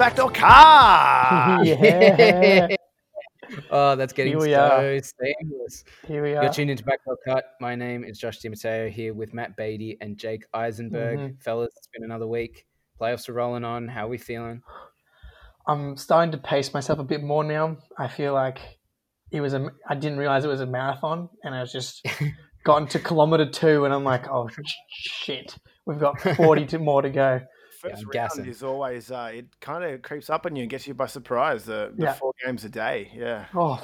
Spectacle. Yeah. Oh, that's getting so seamless. Here we are. You're tuned into Backdoor Cut. My name is Josh DiMatteo here with Matt Beatty and Jake Eisenberg. Mm-hmm. Fellas, it's been another week. Playoffs are rolling on. How are we feeling? I'm starting to pace myself a bit more now. I feel like it was I didn't realize it was a marathon, and I was just gotten to kilometer 2, and I'm like, oh shit, we've got 40 more to go. First round is always it kind of creeps up on you and gets you by surprise. The 4 games a day, yeah. Oh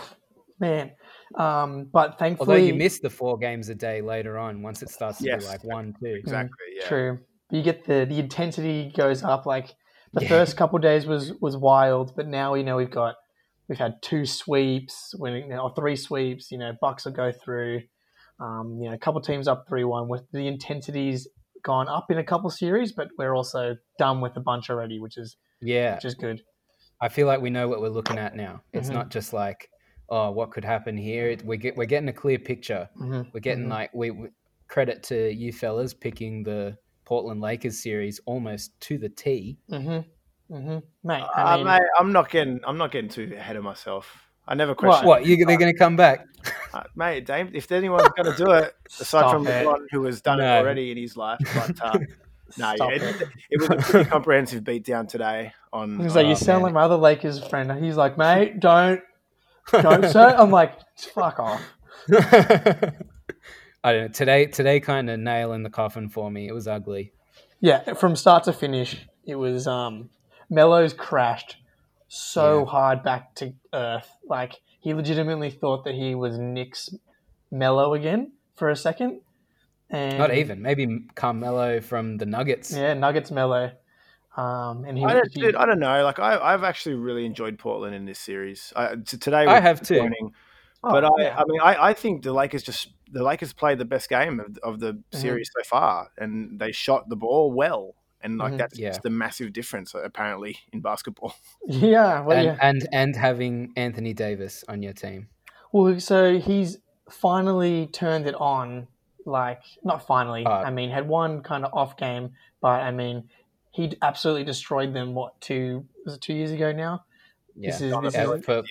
man, but thankfully, although you miss the 4 games a day later on once it starts to be like 1, 2. Exactly, yeah. True. But you get the intensity goes up. Like the first couple of days was wild, but now we've had 2 sweeps, or 3 sweeps. Bucks will go through. A couple of teams up 3-1 with the intensities gone up in a couple series, but we're also done with a bunch already, which is good. I feel like we know what we're looking at now. It's not just like, oh, what could happen here. We're getting a clear picture. Mm-hmm. We're getting like we credit to you fellas picking the Portland Lakers series almost to the T. Mm-hmm. Mm-hmm. Mate, mate, I'm not getting too ahead of myself. I never question what they're going to come back, mate. Dame, if anyone's going to do it, aside from LeBron, who has done it already in his life, but it was a pretty comprehensive beatdown today. On he's like, you sound like my other Lakers friend. He's like, mate, don't, sir. I'm like, fuck off. I don't know. Today kind of nail in the coffin for me. It was ugly. Yeah, from start to finish, it was. Melo's crashed so hard back to earth. Like, he legitimately thought that he was Nick's Melo again for a second. And not even. Maybe Carmelo from the Nuggets. Yeah, Nuggets Melo. I don't know. Like, I've actually really enjoyed Portland in this series. Today I have too. I think the Lakers played the best game of the series so far, and they shot the ball well. And like that's just the massive difference apparently in basketball. Yeah, well, and having Anthony Davis on your team. Well, so he's finally turned it on. Like, not finally. Had one kind of off game, but he absolutely destroyed them. What, was it 2 years ago now? Yeah, for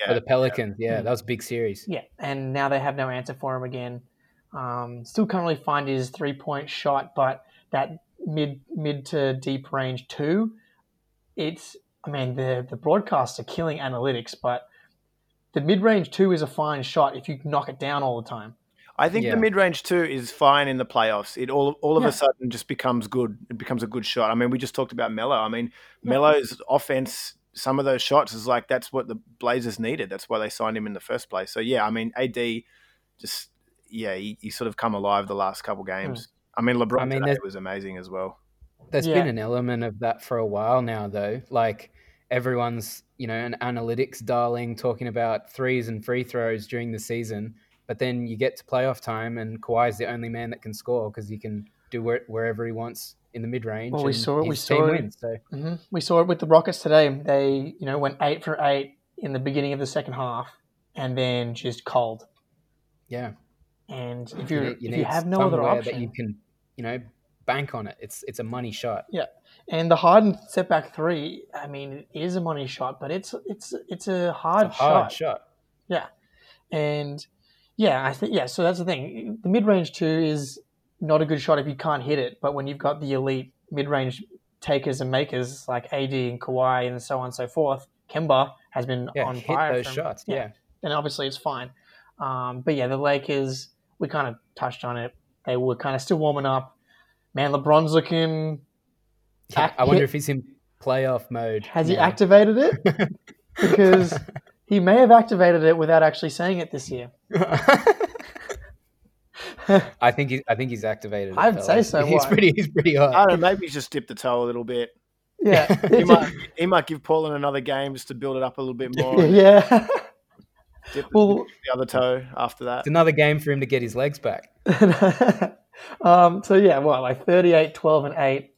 the Pelicans. Yeah, that was a big series. Yeah, and now they have no answer for him again. Still can't really find his 3-point shot, but that mid to deep range 2. It's, the broadcasts are killing analytics, but the mid range 2 is a fine shot if you knock it down all the time. I think the mid range 2 is fine in the playoffs. It all of a sudden just becomes good. It becomes a good shot. We just talked about Melo. Melo's offense. Some of those shots is like, that's what the Blazers needed. That's why they signed him in the first place. So, AD just, he's sort of come alive the last couple games. LeBron today was amazing as well. There's been an element of that for a while now, though. Like, everyone's, an analytics darling talking about threes and free throws during the season. But then you get to playoff time and Kawhi's the only man that can score because he can do it wherever he wants in the mid-range. Well, we saw it with the Rockets today. They, went 8 for 8 in the beginning of the second half and then just cold. Yeah. And if you have no other option, that you can, bank on it. It's a money shot. Yeah. And the Harden setback 3, it is a money shot, but it's a hard shot. Yeah. And I think so that's the thing. The mid-range 2 is not a good shot if you can't hit it, but when you've got the elite mid-range takers and makers like AD and Kawhi and so on and so forth, Kemba has been on fire. Hit those shots, and obviously it's fine. The Lakers, we kind of touched on it. They were kind of still warming up. Man, LeBron's looking. I wonder if he's in playoff mode. Has he activated it? Because he may have activated it without actually saying it this year. I think he's activated it. I would say so. He's pretty hot. I don't know. Maybe he's just dipped the toe a little bit. Yeah, he might give Portland another game just to build it up a little bit more. Yeah. Dip the other toe after that. It's another game for him to get his legs back. Like 38, 12, and 8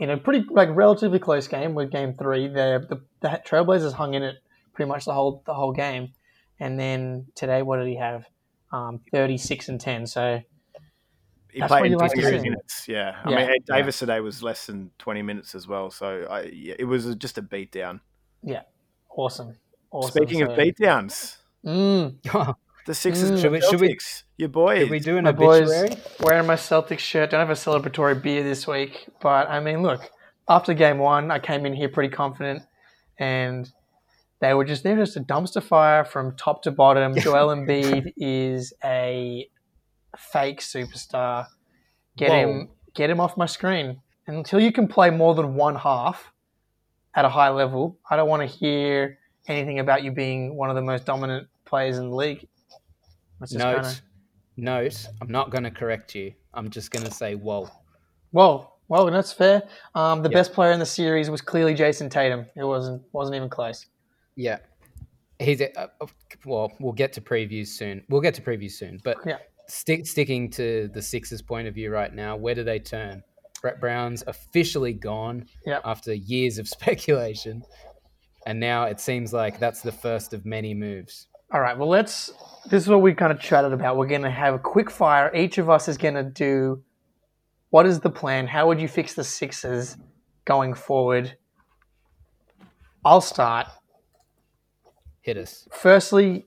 in a pretty relatively close game with game 3. The Trailblazers hung in it pretty much the whole game, and then today, what did he have? 36 and 10. So he played in 23 minutes. Davis today was less than 20 minutes as well. So it was just a beat down. Yeah, awesome. Speaking of beatdowns, the Sixers and Celtics, your boys. Should we do an obituary? Wearing my Celtics shirt. Don't have a celebratory beer this week. But, I mean, look, after game one, I came in here pretty confident. And they were just a dumpster fire from top to bottom. Joel Embiid is a fake superstar. Get him off my screen. And until you can play more than one half at a high level, I don't want to hear anything about you being one of the most dominant players in the league. Note, I'm not going to correct you. I'm just going to say, whoa, that's fair. The best player in the series was clearly Jason Tatum. It wasn't even close. Yeah, he's we'll get to previews soon. But sticking to the Sixers' point of view right now, where do they turn? Brett Brown's officially gone after years of speculation, and now it seems like that's the first of many moves. All right, well, this is what we kind of chatted about. We're going to have a quick fire. Each of us is going to do, what is the plan? How would you fix the Sixers going forward? I'll start. Hit us. Firstly,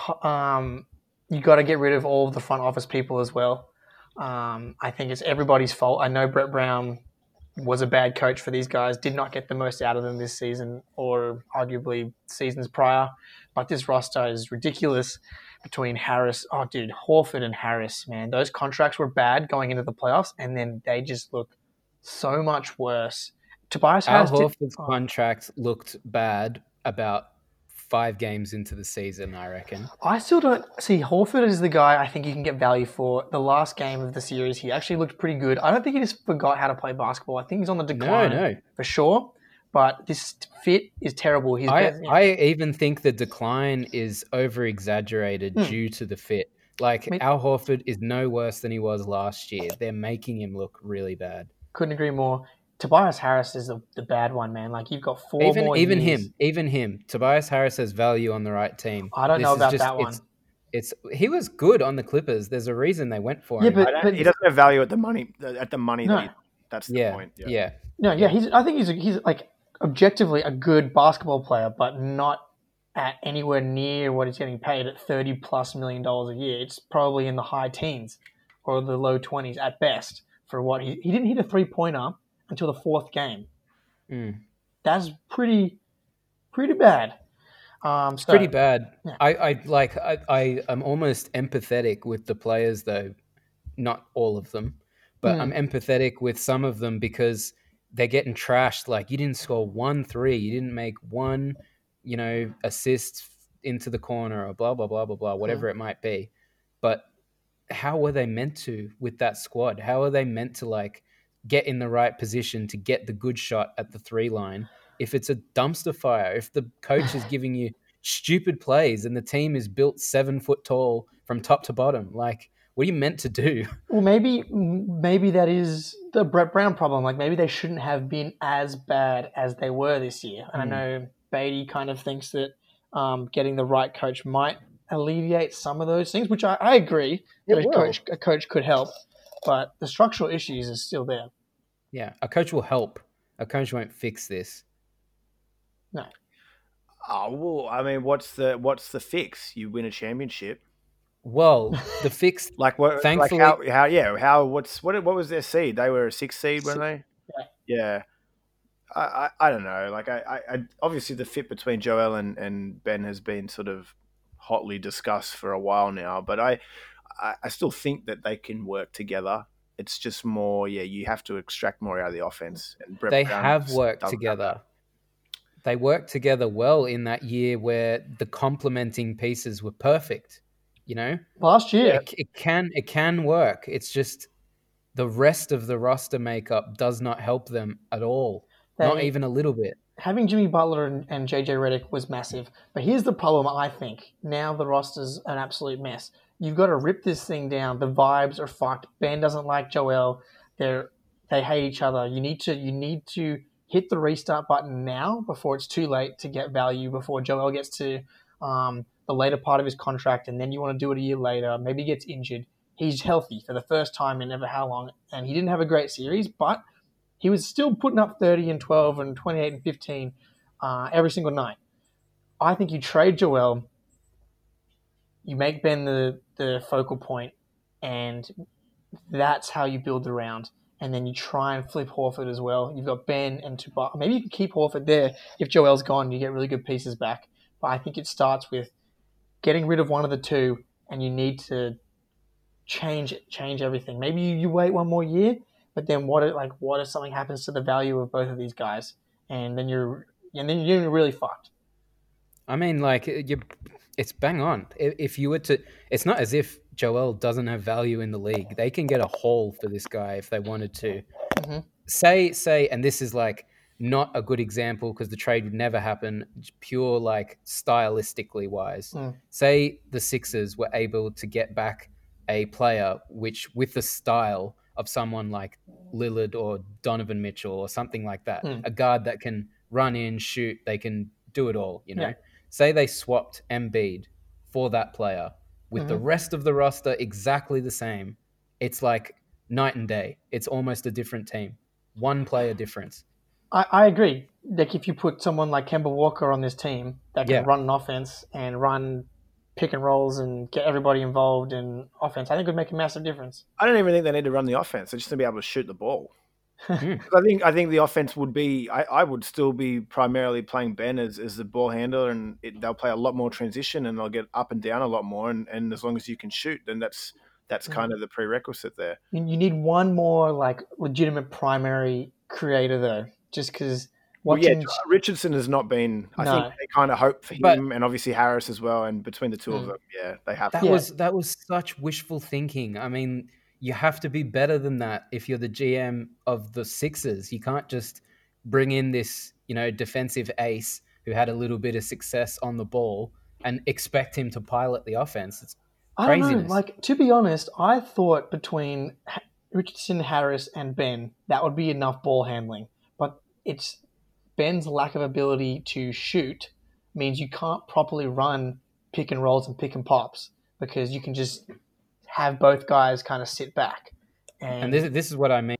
you got to get rid of all of the front office people as well. I think it's everybody's fault. I know Brett Brown was a bad coach for these guys, did not get the most out of them this season or arguably seasons prior. But this roster is ridiculous between Harris. Oh, dude, Horford and Harris, man. Those contracts were bad going into the playoffs, and then they just look so much worse. Tobias Harris. Horford's contract looked bad about 5 games into the season, I reckon. I still don't see. Horford is the guy I think you can get value for. The last game of the series, he actually looked pretty good. I don't think he just forgot how to play basketball. I think he's on the decline for sure. But this fit is terrible. I even think the decline is over-exaggerated due to the fit. Like, Al Horford is no worse than he was last year. They're making him look really bad. Couldn't agree more. Tobias Harris is the bad one, man. Like, you've got four more years. Even him. Tobias Harris has value on the right team. I don't know about that one. He was good on the Clippers. There's a reason they went for him. But he doesn't have value at the money. That's the point. Yeah. No, yeah. I think he's like, objectively a good basketball player, but not at anywhere near what he's getting paid at $30+ million a year. It's probably in the high teens or the low 20s at best for what he didn't hit a 3-pointer until the 4th game. That's pretty bad. It's pretty bad. Yeah. I'm almost empathetic with the players though. Not all of them, but I'm empathetic with some of them because they're getting trashed. Like, you didn't score 1 3, you didn't make one, assist into the corner or blah, blah, blah, blah, blah, whatever it might be. But how were they meant to with that squad? How are they meant to get in the right position to get the good shot at the 3 line? If it's a dumpster fire, if the coach is giving you stupid plays and the team is built 7 foot tall from top to bottom, what are you meant to do? Well, maybe that is the Brett Brown problem. Like, maybe they shouldn't have been as bad as they were this year. And I know Beatty kind of thinks that getting the right coach might alleviate some of those things, which I agree that a coach could help. But the structural issues are still there. Yeah, a coach will help. A coach won't fix this. No. Oh, well, I mean, what's the fix? You win a championship. Well, the fix, thankfully, what was their seed? They were a 6 seed, weren't they? Yeah. I don't know. I obviously the fit between Joel and Ben has been sort of hotly discussed for a while now, but I still think that they can work together. It's just more, you have to extract more out of the offense. And they have worked together. They worked together well in that year where the complementing pieces were perfect. Last year it can work. It's just the rest of the roster makeup does not help them at all. Not even a little bit. Having Jimmy Butler and JJ Redick was massive, but here's the problem. I think now the roster's an absolute mess. You've got to rip this thing down. The vibes are fucked. Ben doesn't like Joel. They hate each other. You need to hit the restart button now before it's too late to get value. Before Joel gets to the later part of his contract, and then you want to do it a year later. Maybe he gets injured. He's healthy for the first time in ever how long, and he didn't have a great series, but he was still putting up 30 and 12 and 28 and 15. every single night. I think you trade Joel, you make Ben the focal point, and that's how you build the round. And then you try and flip Horford as well. You've got Ben and Tobias. Maybe you can keep Horford there. If Joel's gone, you get really good pieces back. But I think it starts with getting rid of one of the two, and you need to change everything. Maybe you wait one more year, but then what if something happens to the value of both of these guys, and then you're really fucked. I mean, it's bang on. If you were to, it's not as if Joel doesn't have value in the league. They can get a haul for this guy if they wanted to. Mm-hmm. Say, and this is not a good example because the trade would never happen. Pure stylistically wise. Mm. Say the Sixers were able to get back a player which with the style of someone like Lillard or Donovan Mitchell or something like that, a guard that can run in, shoot, they can do it all, you know. Yeah. Say they swapped Embiid for that player with the rest of the roster exactly the same. It's like night and day. It's almost a different team. One player difference. I agree. If you put someone like Kemba Walker on this team that can run an offense and run pick and rolls and get everybody involved in offense, I think it would make a massive difference. I don't even think they need to run the offense. They just need to be able to shoot the ball. I think the offense would be, I would still be primarily playing Ben as the ball handler, and they'll play a lot more transition and they'll get up and down a lot more. And as long as you can shoot, then that's kind of the prerequisite there. You need one more legitimate primary creator though, just because. Richardson has not been. I think they kind of hope for him, and obviously Harris as well. And between the two of them, they have. That was such wishful thinking. I mean, you have to be better than that if you're the GM of the Sixers. You can't just bring in this, defensive ace who had a little bit of success on the ball and expect him to pilot the offense. It's craziness. I don't know. To be honest, I thought between Richardson, Harris, and Ben, that would be enough ball handling, but it's. Ben's lack of ability to shoot means you can't properly run pick and rolls and pick and pops because you can just have both guys kind of sit back. And this is what I mean,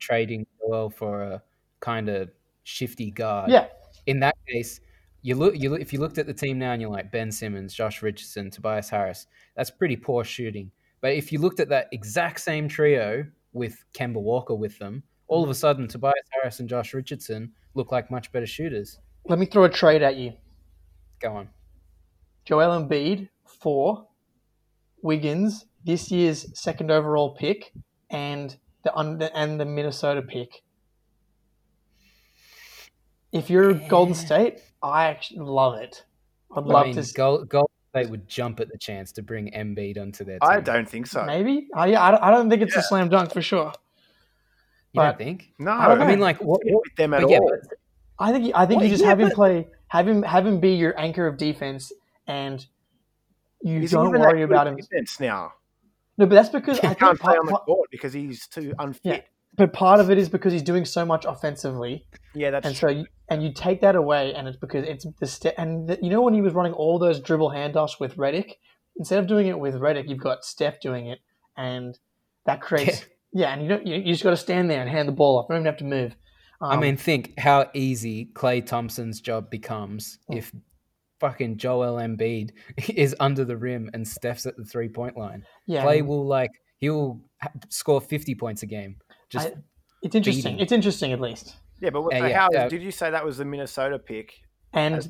trading Joel for a kind of shifty guard. Yeah. In that case, if you looked at the team now and you're like Ben Simmons, Josh Richardson, Tobias Harris, that's pretty poor shooting. But if you looked at that exact same trio with Kemba Walker with them, all of a sudden Tobias Harris and Josh Richardson look like much better shooters. Let me throw a trade at you. Go on. Joel Embiid for Wiggins, this year's second overall pick, and the Minnesota pick. If you're Golden State, I actually love it. I'd love to. Golden State would jump at the chance to bring Embiid onto their team. I don't think so. Maybe. I don't think it's a slam dunk for sure. You don't think? No, I mean, what with them at all? I think you just have him be your anchor of defense, and you don't worry about him. Defense now. No, but that's because he can't play on the court because he's too unfit. Yeah, but part of it is because he's doing so much offensively. Yeah, that's true. And you take that away, and it's because it's the when he was running all those dribble handoffs with Redick, instead of doing it with Redick, you've got Steph doing it, and that creates. Yeah, and you just got to stand there and hand the ball off. You don't even have to move. I mean, think how easy Klay Thompson's job becomes if fucking Joel Embiid is under the rim and Steph's at the three-point line. Yeah, Klay will he'll score 50 points a game. It's interesting. Beating. It's interesting at least. Yeah, but did you say that was the Minnesota pick? And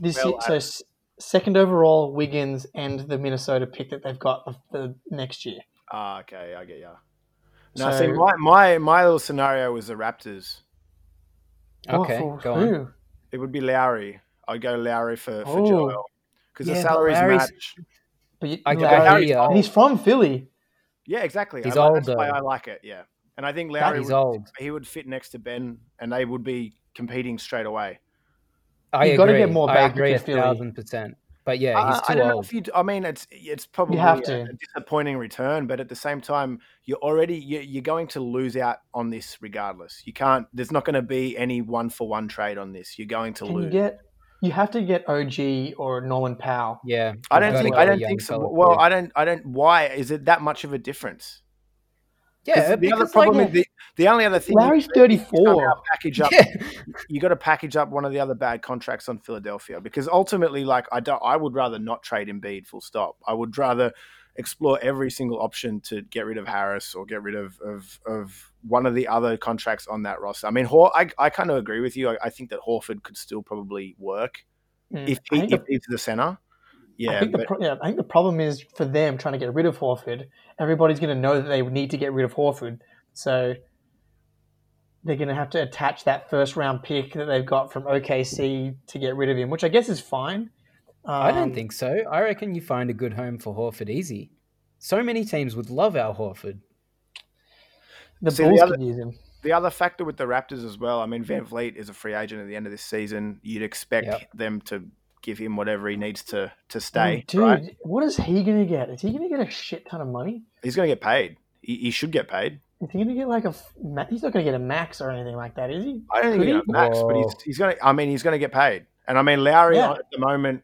second overall, Wiggins and the Minnesota pick that they've got the next year. Ah, okay, I get you. No, see, my little scenario was the Raptors. Okay, go on. It would be Lowry. I'd go Lowry for Joel because the salaries match. But and he's from Philly. Yeah, exactly. He's older. That's why I like it. Yeah, and I think Lowry would fit next to Ben, and they would be competing straight away. You've got to get more back. I agree 1,000%. But yeah, he's too old. It's probably a disappointing return, but at the same time, you're going to lose out on this regardless. You can't. There's not going to be any one-for-one trade on this. You're going to lose. You have to get OG or Norman Powell. Yeah, I don't think so. Well, I don't. Why is it that much of a difference? Yeah, the other problem is the only other thing Larry's 34. You got to package up one of the other bad contracts on Philadelphia, because ultimately, like, I would rather not trade Embiid. Full stop. I would rather explore every single option to get rid of Harris or get rid of one of the other contracts on that roster. I mean, I kind of agree with you. I think that Horford could still probably work if he's the center. Yeah, I think the problem is for them trying to get rid of Horford. Everybody's going to know that they need to get rid of Horford, so they're going to have to attach that first-round pick that they've got from OKC to get rid of him, which I guess is fine. I don't think so. I reckon you find a good home for Horford easy. So many teams would love Al Horford. The Bulls could use him. The other factor with the Raptors as well, I mean, VanVleet is a free agent at the end of this season. You'd expect them to give him whatever he needs to stay. Dude, right? What is he going to get? Is he going to get a shit ton of money? He's going to get paid. He should get paid. Is he going to get he's not going to get a max or anything like that, is he? I don't think he's going to get a max, but he's going to get paid. And I mean, Lowry at the moment,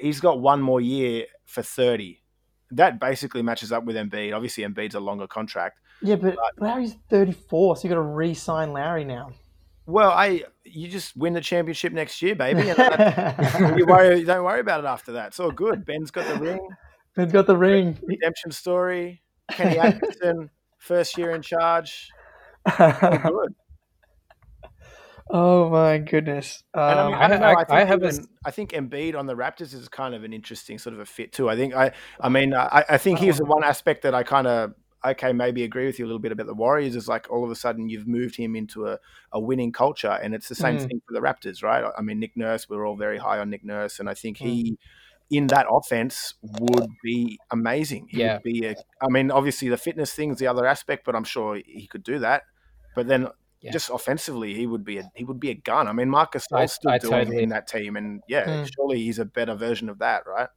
he's got one more year for 30. That basically matches up with Embiid. Obviously, Embiid's a longer contract. Yeah, but Lowry's 34, so you've got to re-sign Lowry now. Well, you just win the championship next year, baby. And don't worry about it after that. It's all good. Ben's got the ring. Redemption story. Kenny Atkinson, first year in charge. All good. Oh my goodness! I think Embiid on the Raptors is kind of an interesting sort of a fit too. I think I think here's the one aspect that I kind of maybe agree with you a little bit about the Warriors is like all of a sudden you've moved him into a winning culture, and it's the same thing for the Raptors, right? I mean, Nick Nurse, we're all very high on Nick Nurse, and I think he in that offense would be amazing. He would be obviously the fitness thing is the other aspect, but I'm sure he could do that. But then. Yeah. Just offensively, he would be a gun. I mean, Marc Gasol still doing it in that team, and surely he's a better version of that, right?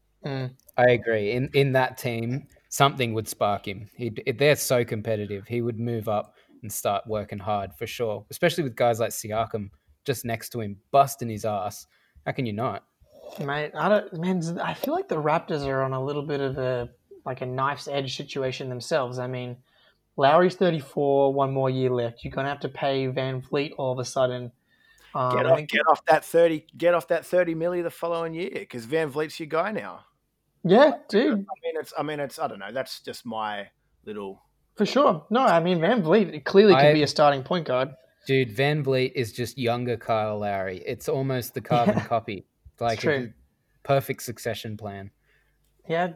I agree. In that team, something would spark him. They're so competitive. He would move up and start working hard for sure, especially with guys like Siakam just next to him, busting his ass. How can you not? Mate, I feel like the Raptors are on a little bit of a knife's edge situation themselves. I mean, Lowry's 34, one more year left. You're going to have to pay VanVleet all of a sudden. Get off that 30 milli the following year, because VanVleet's your guy now. Yeah, dude. I mean, it's. I don't know. That's just my little. For sure. No, I mean, VanVleet clearly can be a starting point guard. Dude, VanVleet is just younger Kyle Lowry. It's almost the carbon copy. Like a perfect succession plan. Yeah.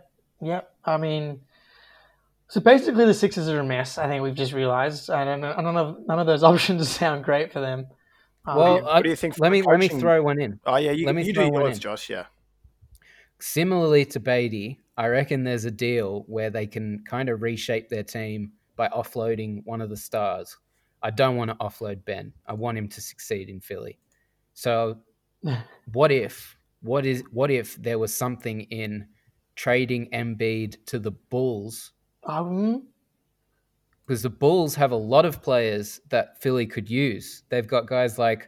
I mean. So basically, the Sixers are a mess. I think we've just realized. I don't know. None of those options sound great for them. Well, what do you think? Let me throw one in. Oh yeah, you do yours, Josh. Yeah. Similarly to Beatty, I reckon there's a deal where they can kind of reshape their team by offloading one of the stars. I don't want to offload Ben. I want him to succeed in Philly. So, what if there was something in trading Embiid to the Bulls? Because the Bulls have a lot of players that Philly could use. They've got guys like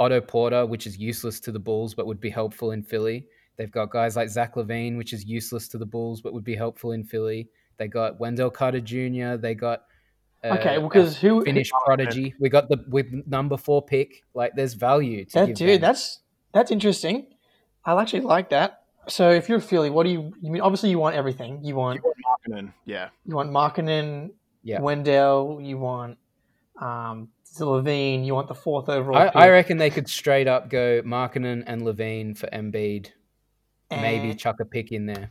Otto Porter, which is useless to the Bulls but would be helpful in Philly. They've got guys like Zach LaVine, which is useless to the Bulls but would be helpful in Philly. They got Wendell Carter Jr. They got Finnish prodigy. We got with number 4 pick. Like, there's value to that, dude. Them. That's interesting. I actually like that. So if you're Philly, what do you mean? Obviously, you want everything. You want Markkanen, yeah. You want Markkanen, Wendell. You want LaVine. You want the 4th overall pick. I reckon they could straight up go Markkanen and LaVine for Embiid. Maybe chuck a pick in there.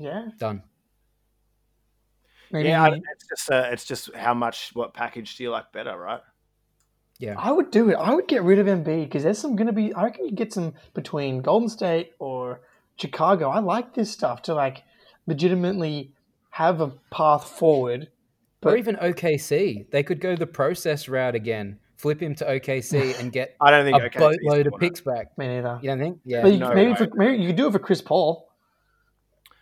Yeah. Done. Maybe. Yeah, it's just what package do you like better, right? Yeah, I would do it. I would get rid of Embiid because there's some going to be. I reckon you get some between Golden State or Chicago. I like this stuff to legitimately have a path forward. Or even OKC, they could go the process route again. Flip him to OKC and get I don't think a boatload of picks back. Me neither. You don't think? Yeah, but maybe you could do it for Chris Paul.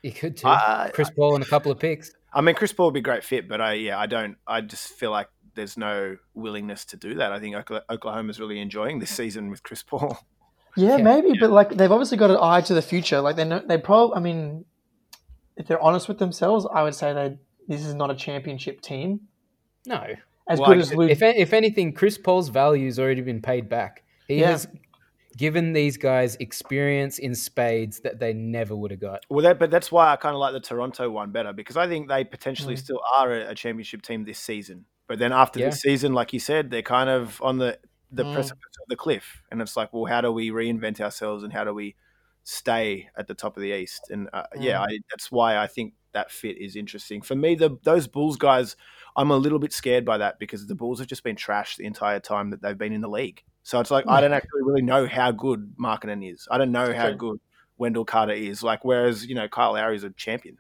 You could too. Chris Paul and a couple of picks. I mean, Chris Paul would be a great fit, but I don't. I just feel like. There's no willingness to do that. I think Oklahoma's really enjoying this season with Chris Paul. Yeah, maybe, but they've obviously got an eye to the future. Like they probably, if they're honest with themselves, I would say they this is not a championship team. No. As well, good as Luke. If anything, Chris Paul's value's already been paid back. He has given these guys experience in spades that they never would have got. Well, that's why I kind of like the Toronto one better, because I think they potentially still are a championship team this season. But then after this season, like you said, they're kind of on the precipice of the cliff. And it's like, well, how do we reinvent ourselves and how do we stay at the top of the East? And that's why I think that fit is interesting. For me, those Bulls guys, I'm a little bit scared by that because the Bulls have just been trashed the entire time that they've been in the league. So it's like, I don't actually really know how good Markkanen is. I don't know how good Wendell Carter is. Like, whereas, you know, Kyle Lowry is a champion.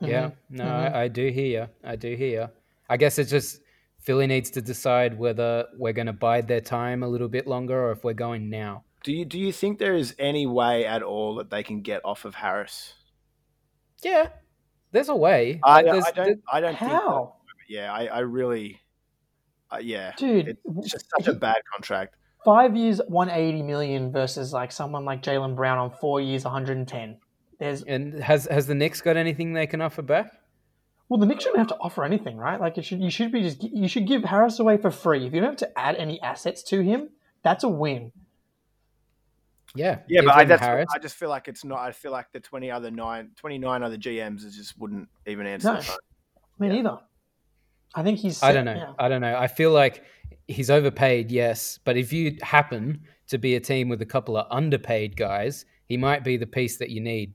Yeah, I do hear you. I guess it's just Philly needs to decide whether we're going to bide their time a little bit longer or if we're going now. Do you think there is any way at all that they can get off of Harris? Yeah, there's a way. I don't think how. Yeah, I really... dude, it's just such a bad contract. 5 years, $180 million versus like someone like Jaylen Brown on 4 years, $110 million. Has the Knicks got anything they can offer back? Well, the Knicks shouldn't have to offer anything, right? Like you should give Harris away for free. If you don't have to add any assets to him, that's a win. Yeah, yeah, but I just feel like it's not. I feel like the 29 other GMs just wouldn't even answer. No, me neither. I think he's... I don't know. I feel like he's overpaid, yes. But if you happen to be a team with a couple of underpaid guys, he might be the piece that you need.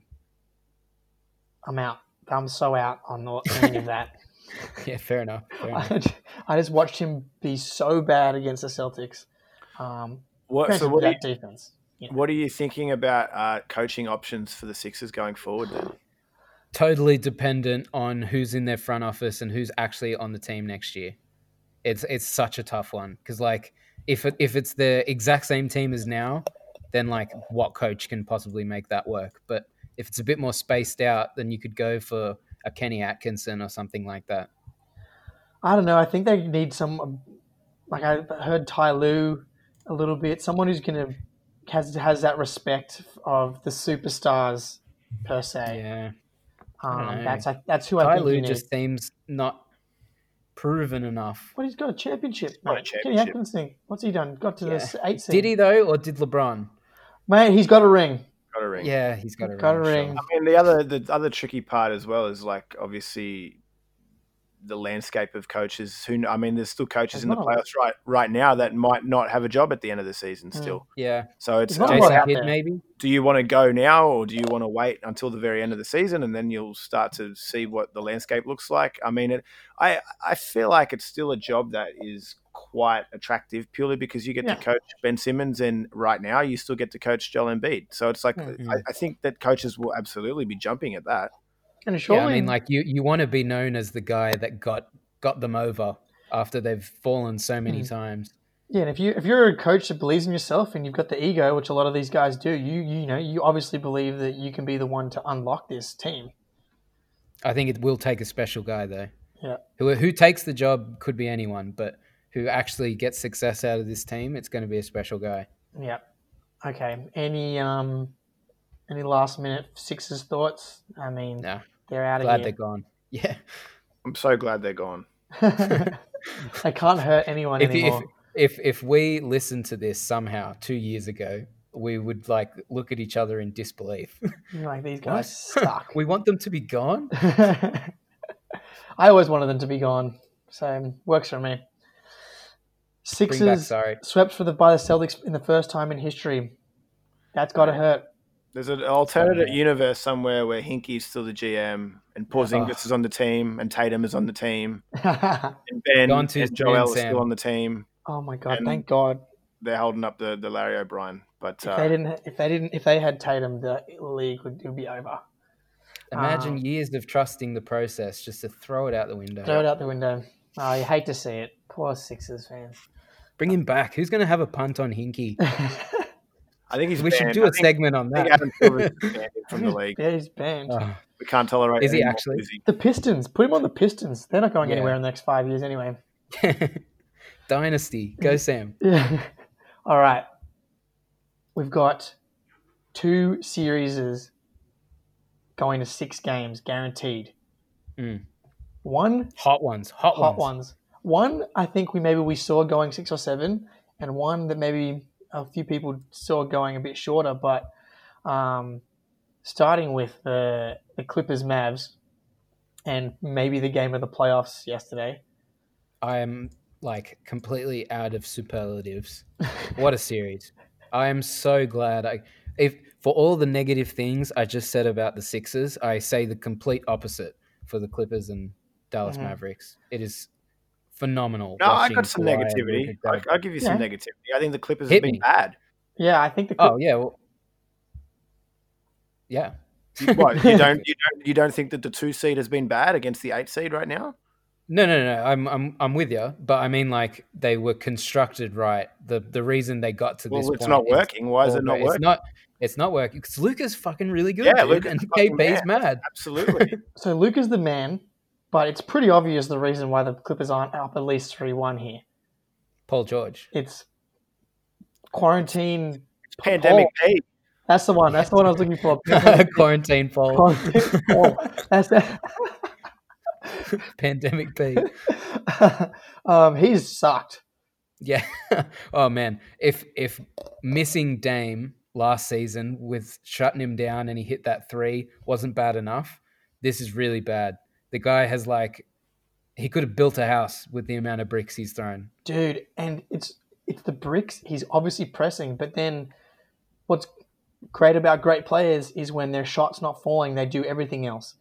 I'm out. I'm so out on any of that. Yeah, fair enough. I just watched him be so bad against the Celtics. Defense. You know. What are you thinking about coaching options for the Sixers going forward then? Totally dependent on who's in their front office and who's actually on the team next year. It's such a tough one because like if it's the exact same team as now, then like what coach can possibly make that work? But if it's a bit more spaced out, then you could go for a Kenny Atkinson or something like that. I don't know. I think they need some. Like I heard Ty Lue a little bit. Someone who's gonna has that respect of the superstars per se. Yeah. That's who I think you need. Just seems not proven enough. Well, he's got a championship. Kenny Atkinson. What's he done? Got to the 8th seed. Did he though, or did LeBron? Mate, he's got a ring. Yeah, he's got a ring. I mean, the other tricky part as well is like obviously the landscape of coaches. There's still coaches in the playoffs right now that might not have a job at the end of the season still. Yeah. So it's Jason Kidd maybe. Do you want to go now or do you want to wait until the very end of the season and then you'll start to see what the landscape looks like? I mean, I feel like it's still a job that is quite attractive purely because you get to coach Ben Simmons and right now you still get to coach Joel Embiid. So it's like I think that coaches will absolutely be jumping at that. And surely, yeah, I mean, like you want to be known as the guy that got them over after they've fallen so many times. Yeah, and if you're a coach that believes in yourself and you've got the ego, which a lot of these guys do, you obviously believe that you can be the one to unlock this team. I think it will take a special guy though. Yeah, who takes the job could be anyone, but who actually gets success out of this team, it's going to be a special guy. Yeah. Okay. Any last minute Sixers thoughts? I mean, no. They're out of here. Glad they're gone. Yeah. I'm so glad they're gone. They can't hurt anyone anymore. If we listened to this somehow 2 years ago, we would like look at each other in disbelief. Like, these guys suck. We want them to be gone? I always wanted them to be gone. So works for me. Sixers swept by the Celtics in the first time in history. That's got to hurt. There's an alternate universe somewhere where Hinky's still the GM and Porzingis is on the team and Tatum is on the team and Ben and Joel are still on the team. Oh my God! And thank God they're holding up the Larry O'Brien. But if they had Tatum, the league would be over. Imagine years of trusting the process just to throw it out the window. Oh, you hate to see it. Poor Sixers fans. Bring him back. Who's going to have a punt on Hinky? I think we should do a segment on that. From the league. Yeah, he's banned. We can't tolerate it. Is he actually? The Pistons. Put him on the Pistons. They're not going anywhere in the next 5 years anyway. Dynasty. Go, Sam. Yeah. All right. We've got two series going to 6 games guaranteed. One hot ones. One I think we saw going 6 or 7, and one that maybe a few people saw going a bit shorter. But starting with the Clippers Mavs, and maybe the game of the playoffs yesterday. I am completely out of superlatives. What a series! I am so glad. If for all the negative things I just said about the Sixers, I say the complete opposite for the Clippers and Dallas Mavericks. It is phenomenal. No, I got some negativity. I'll give you some negativity. I think the Clippers have been bad. Yeah, I think the Clippers... What, you don't think that the 2 seed has been bad against the 8 seed right now? No. I'm with you, but I mean, they were constructed right. The reason they got to this point, it's not working. Why is it not working? It's not working because Luka's fucking really good. Yeah, Luka and KB's mad. Absolutely. So Luka's the man, but it's pretty obvious the reason why the Clippers aren't up at least 3-1 here. Paul George. It's quarantine. It's pandemic P. That's the one. That's the one I was looking for. Quarantine Paul. Quarantine Paul. That's that. Pandemic P. He's sucked. Yeah. Oh man. If missing Dame last season with shutting him down and he hit that 3 wasn't bad enough, this is really bad. The guy has he could have built a house with the amount of bricks he's thrown. Dude, and it's the bricks he's obviously pressing, but then what's great about great players is when their shot's not falling, they do everything else.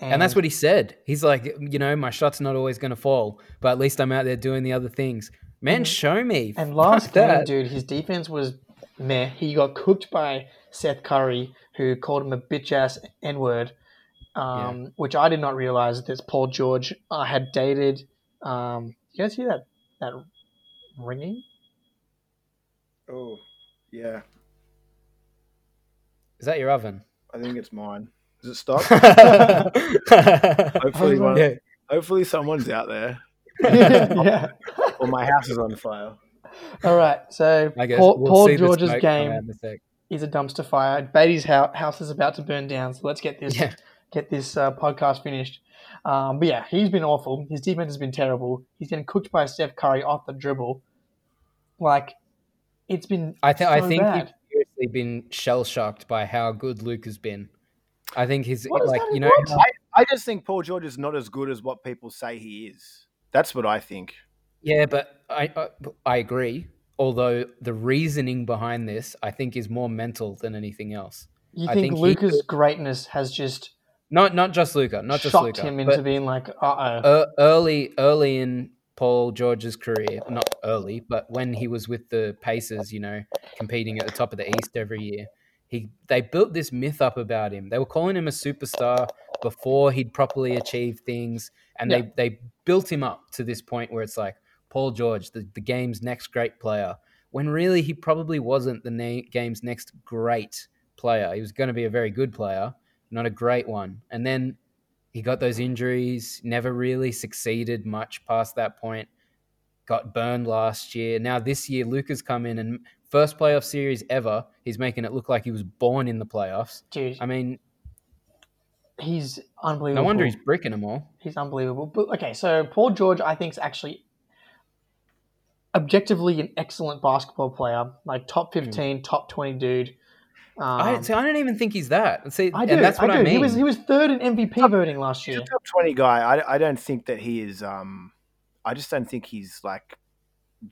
And that's what he said. He's my shot's not always going to fall, but at least I'm out there doing the other things. Man, show me. And last game, dude, his defense was meh. He got cooked by Seth Curry, who called him a bitch-ass N-word, which I did not realize that Paul George had dated. You guys hear that ringing? Oh, yeah. Is that your oven? I think it's mine. Does it stop? Hopefully someone's out there. Yeah. Or my house is on fire. All right. So Paul George's game is a dumpster fire. Beatty's house is about to burn down. So let's get this podcast finished. But yeah, he's been awful. His defense has been terrible. He's getting cooked by Steph Curry off the dribble. It's been. I think he's seriously been shell shocked by how good Luke has been. I think he's I just think Paul George is not as good as what people say he is. That's what I think. Yeah, but I agree. Although the reasoning behind this, I think, is more mental than anything else. You think Luka's greatness has just not just Luka, not just Luka, shocked him into being early in Paul George's career, not early, but when he was with the Pacers, competing at the top of the East every year. They built this myth up about him. They were calling him a superstar before he'd properly achieved things, and they built him up to this point where it's Paul George, the game's next great player, when really he probably wasn't the game's next great player. He was going to be a very good player, not a great one. And then he got those injuries, never really succeeded much past that point, got burned last year. Now this year, Luka's come in and... first playoff series ever, he's making it look like he was born in the playoffs. Dude, I mean, he's unbelievable. No wonder he's bricking them all. He's unbelievable. But okay, so Paul George, I think, is actually objectively an excellent basketball player, top 15, top 20 dude. I don't even think he's that. See, I do. And that's what I mean. He was third in MVP voting last year. He's a top 20 guy. I don't think that he is. I just don't think he's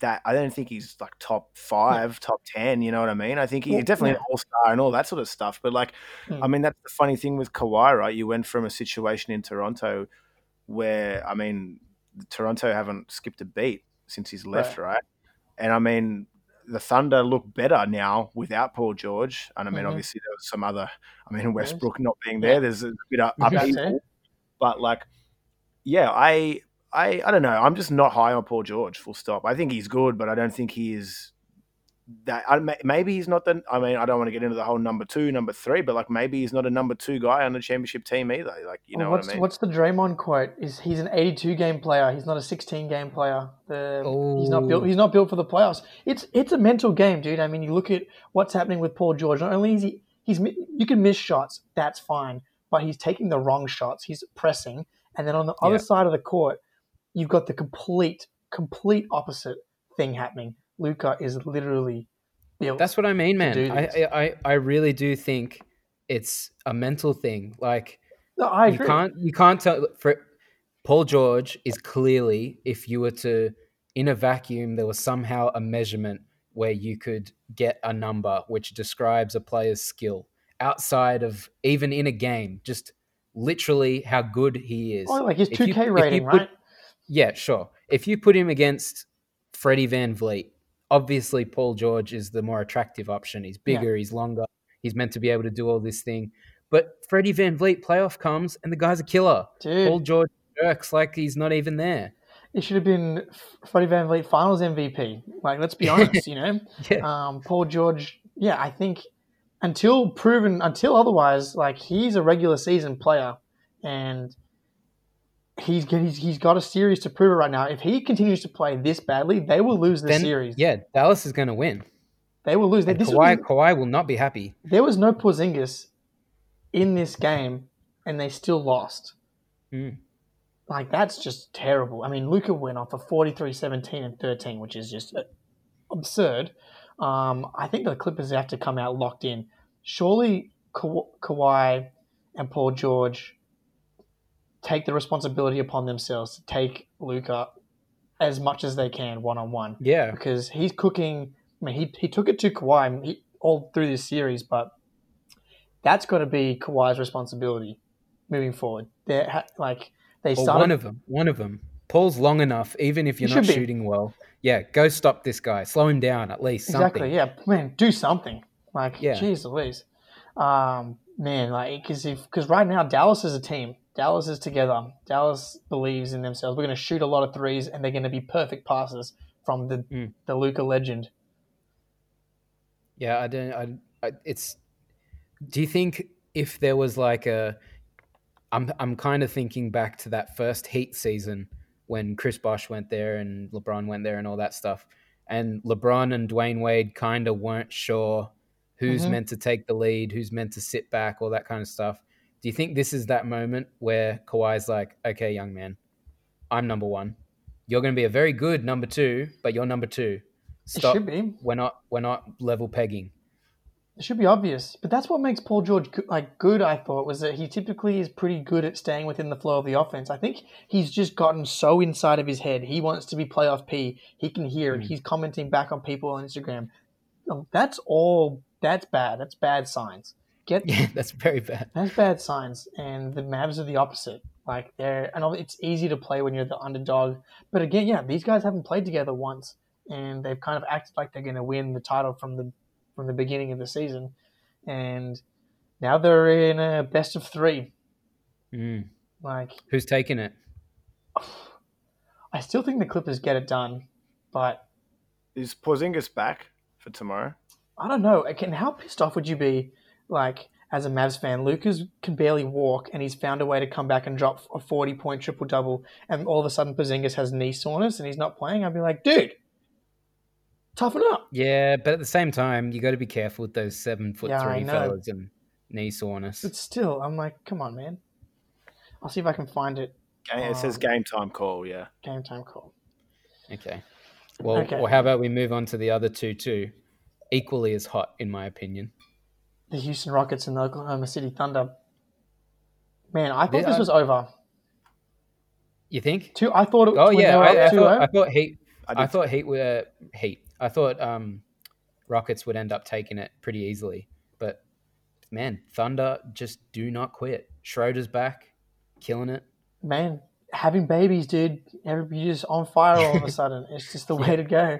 that. I don't think he's top 5, top 10, you know what I mean? I think he's definitely an all-star and all that sort of stuff. But I mean, that's the funny thing with Kawhi, right? You went from a situation in Toronto where, I mean, Toronto haven't skipped a beat since he's left, right? And I mean, the Thunder look better now without Paul George. And I mean, obviously there was some other, Westbrook not being there. There's a bit of upheaval. But I don't know. I'm just not high on Paul George, full stop. I think he's good, but I don't think he is that. Maybe he's not the – I mean, I don't want to get into the whole number 2, number 3, but maybe he's not a number 2 guy on the championship team either. What I mean? What's the Draymond quote? He's an 82-game player. He's not a 16-game player. He's not built for the playoffs. It's a mental game, dude. I mean, you look at what's happening with Paul George. Not only is you can miss shots, that's fine, but he's taking the wrong shots. He's pressing. And then on the other side of the court, you've got the complete opposite thing happening. Luka is literally built. That's what I mean, man. I really do think it's a mental thing. Like, no, I agree. You can't tell. Paul George is clearly, if you were to, in a vacuum, there was somehow a measurement where you could get a number which describes a player's skill outside of even in a game, just literally how good he is. Oh, like his 2K rating, right? Yeah, sure. If you put him against Fred VanVleet, obviously Paul George is the more attractive option. He's bigger, he's longer, he's meant to be able to do all this thing. But Fred VanVleet, playoff comes, and the guy's a killer. Dude. Paul George jerks like he's not even there. It should have been Fred VanVleet Finals MVP. Like, let's be honest, you know. Paul George, I think until otherwise, like, he's a regular season player, and he's got a series to prove it right now. If he continues to play this badly, they will lose the series. Yeah, Dallas is going to win. They will lose. Kawhi will not be happy. There was no Porzingis in this game, and they still lost. Mm. Like, that's just terrible. I mean, Luka went off for 43, 17, and 13, which is just absurd. I think the Clippers have to come out locked in. Surely Kawhi and Paul George take the responsibility upon themselves to take Luka as much as they can one-on-one. Yeah. Because he's cooking. I mean, he took it to Kawhi all through this series, but that's got to be Kawhi's responsibility moving forward. One of them. Paul's long enough, even if you're not shooting well. Yeah, go stop this guy. Slow him down at least. Exactly, something. Yeah. Man, do something. Like, geez Louise. Because right now Dallas is a team. Dallas is together. Dallas believes in themselves. We're going to shoot a lot of threes, and they're going to be perfect passes from the Luka legend. Yeah, I don't. Do you think if there was like a? I'm kind of thinking back to that first Heat season when Chris Bosh went there and LeBron went there and all that stuff. And LeBron and Dwayne Wade kind of weren't sure who's meant to take the lead, who's meant to sit back, all that kind of stuff. Do you think this is that moment where Kawhi's like, okay, young man, I'm number one. You're going to be a very good number two, but you're number two. Stop. It should be. We're not level pegging. It should be obvious, but that's what makes Paul George good. I thought was that he typically is pretty good at staying within the flow of the offense. I think he's just gotten so inside of his head. He wants to be playoff P. He can hear it. He's commenting back on people on Instagram. That's all. That's bad. That's bad signs. That's very bad. That's bad signs. And the Mavs are the opposite. Like it's easy to play when you're the underdog. But again, these guys haven't played together once, and they've kind of acted like they're going to win the title from the beginning of the season, and now they're in a best of three. Like, who's taking it? I still think the Clippers get it done, but is Porzingis back for tomorrow? I don't know. Again, how pissed off would you be, like, as a Mavs fan? Luka's can barely walk, and he's found a way to come back and drop a 40-point triple-double, and all of a sudden Porzingis has knee soreness and he's not playing. I'd be like, dude, toughen up. Yeah, but at the same time, you got to be careful with those 7 foot three fellas and knee soreness. But still, I'm like, come on, man. I'll see if I can find it. It says game time call. Yeah, game time call. Okay. Well, how about we move on to the other two too, equally as hot in my opinion. The Houston Rockets and the Oklahoma City Thunder. Man, I thought this was over. You think? I thought it. Oh yeah, I thought Rockets would end up taking it pretty easily. But, man, Thunder just do not quit. Schroeder's back, killing it. Man, having babies, dude. Everybody's just on fire all of a sudden. It's just the way to go.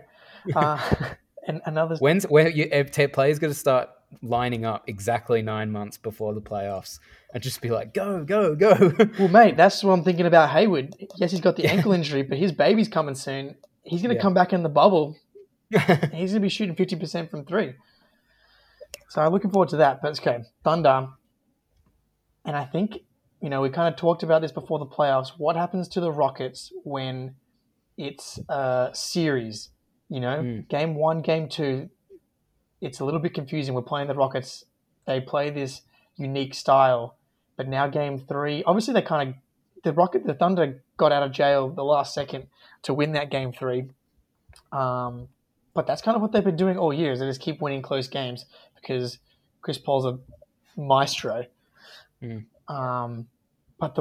And another. Players going to start lining up exactly 9 months before the playoffs and just be like, go, go, go. Well, mate, that's what I'm thinking about Hayward. Yes, he's got the ankle injury, but his baby's coming soon. He's going to come back in the bubble. He's going to be shooting 50% from three. So I'm looking forward to that. But it's okay. Thunder. And I think, you know, we kind of talked about this before the playoffs. What happens to the Rockets when it's a series? You know, game one, game two, it's a little bit confusing. We're playing the Rockets. They play this unique style. But now game three, obviously they kind of – the Thunder got out of jail the last second to win that game three. But that's kind of what they've been doing all year, is they just keep winning close games because Chris Paul's a maestro. But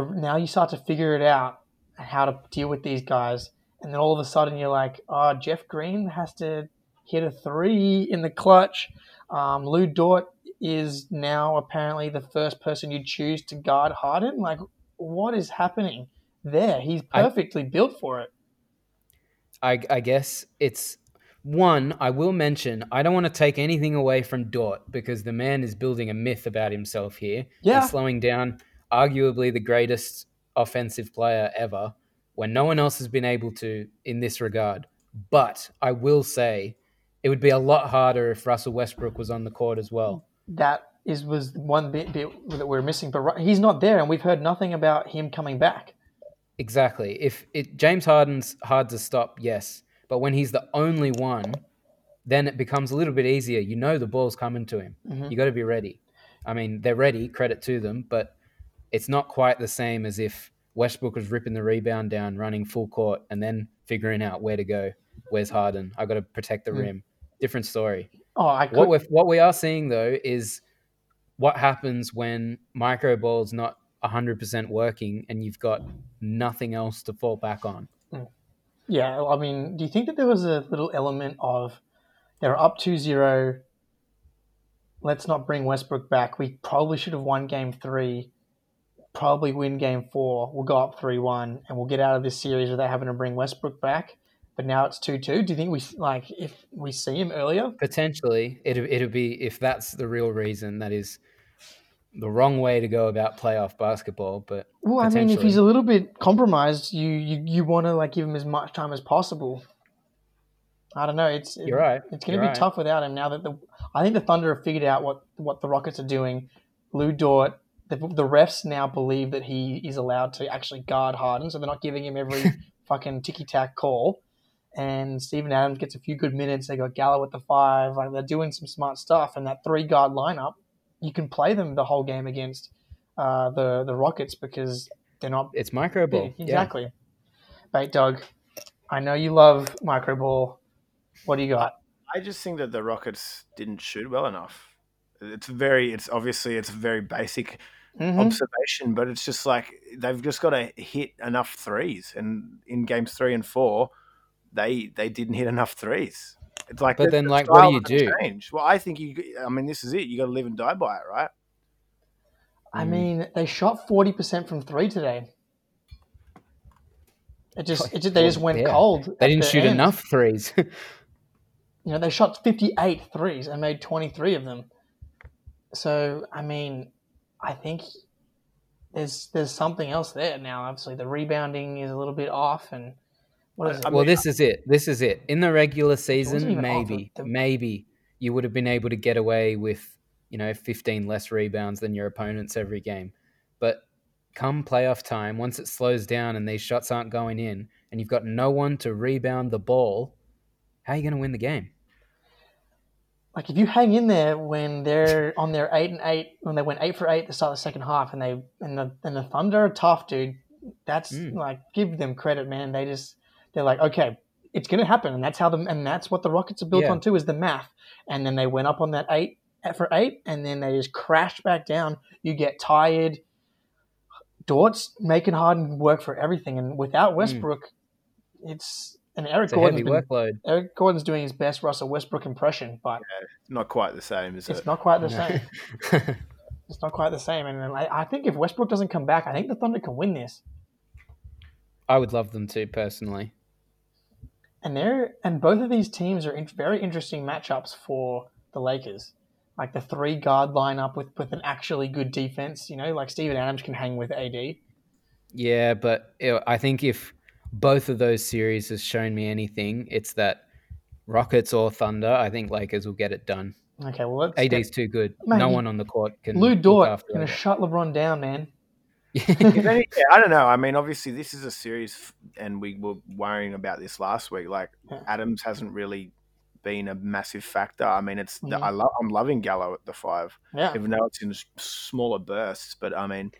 now you start to figure it out how to deal with these guys. And then all of a sudden you're like, oh, Jeff Green has to hit a three in the clutch. Lu Dort is now apparently the first person you choose to guard Harden. Like, what is happening there? He's perfectly built for it. I guess it's one, I will mention, I don't want to take anything away from Dort because the man is building a myth about himself here. Yeah. And slowing down arguably the greatest offensive player ever when no one else has been able to in this regard. But I will say it would be a lot harder if Russell Westbrook was on the court as well. That was one bit that we're missing, but he's not there and we've heard nothing about him coming back. Exactly. James Harden's hard to stop, yes, but when he's the only one, then it becomes a little bit easier. You know the ball's coming to him. Mm-hmm. You got to be ready. I mean, they're ready, credit to them, but it's not quite the same as if Westbrook was ripping the rebound down, running full court, and then figuring out where to go. Where's Harden? I got to protect the rim. Different story. What we are seeing, though, is what happens when micro ball's not 100% working and you've got nothing else to fall back on. Yeah, I mean, do you think that there was a little element of they're up 2-0, let's not bring Westbrook back. We probably should have won game three, probably win game four. We'll go up 3-1 and we'll get out of this series without having to bring Westbrook back. But now it's 2-2. Do you think if we see him earlier? Potentially, it'd be, if that's the real reason, that is the wrong way to go about playoff basketball. But well, I mean, if he's a little bit compromised, you want to give him as much time as possible. I don't know. You're right. It's going to be tough without him now that I think the Thunder have figured out what the Rockets are doing. Lu Dort, the refs now believe that he is allowed to actually guard Harden, so they're not giving him every fucking ticky tack call. And Steven Adams gets a few good minutes. They got Gallo at the 5. They're doing some smart stuff. And that 3-guard lineup, you can play them the whole game against the Rockets because they're not. It's micro ball. Exactly. Yeah. Bait dog, I know you love micro ball. What do you got? I just think that the Rockets didn't shoot well enough. It's a very basic observation, but it's just they've just got to hit enough threes. And in games 3 and 4, they didn't hit enough threes. It's like, but then like, what do you do? Change. Well, I think this is it. You got to live and die by it, right? I mean, they shot 40% from 3 today. They just went cold. They didn't shoot enough threes. They shot 58 threes and made 23 of them. So, I mean, I think there's something else there now. Obviously, the rebounding is a little bit off and. This is it. This is it. In the regular season, maybe you would have been able to get away with, 15 less rebounds than your opponents every game. But come playoff time, once it slows down and these shots aren't going in and you've got no one to rebound the ball, how are you going to win the game? Like, if you hang in there when they're on their 8 and 8, when they went 8 for 8 to start the second half, and the Thunder are tough, dude. That's give them credit, man. They just. They're like, okay, it's going to happen, and that's what the Rockets are built on too, is the math. And then they went up on that 8 for 8, and then they just crashed back down. You get tired. Dort's making Harden work for everything, and without Westbrook, Eric Gordon's doing his best Russell Westbrook impression, but not quite the same, is it? It's not quite the same. It's not quite the same, and I think if Westbrook doesn't come back, I think the Thunder can win this. I would love them to personally. And both of these teams are very interesting matchups for the Lakers. Like the 3-guard lineup with an actually good defense, like Steven Adams can hang with AD. Yeah, but I think if both of those series has shown me anything, it's that Rockets or Thunder, I think Lakers will get it done. Okay, well, AD's too good. Man, no one on the court can. Lu Dort going to shut LeBron down, man. I don't know. I mean, obviously this is a series and we were worrying about this last week. Adams hasn't really been a massive factor. I mean, it's I'm loving Gallo at the five, even though it's in smaller bursts. But I mean,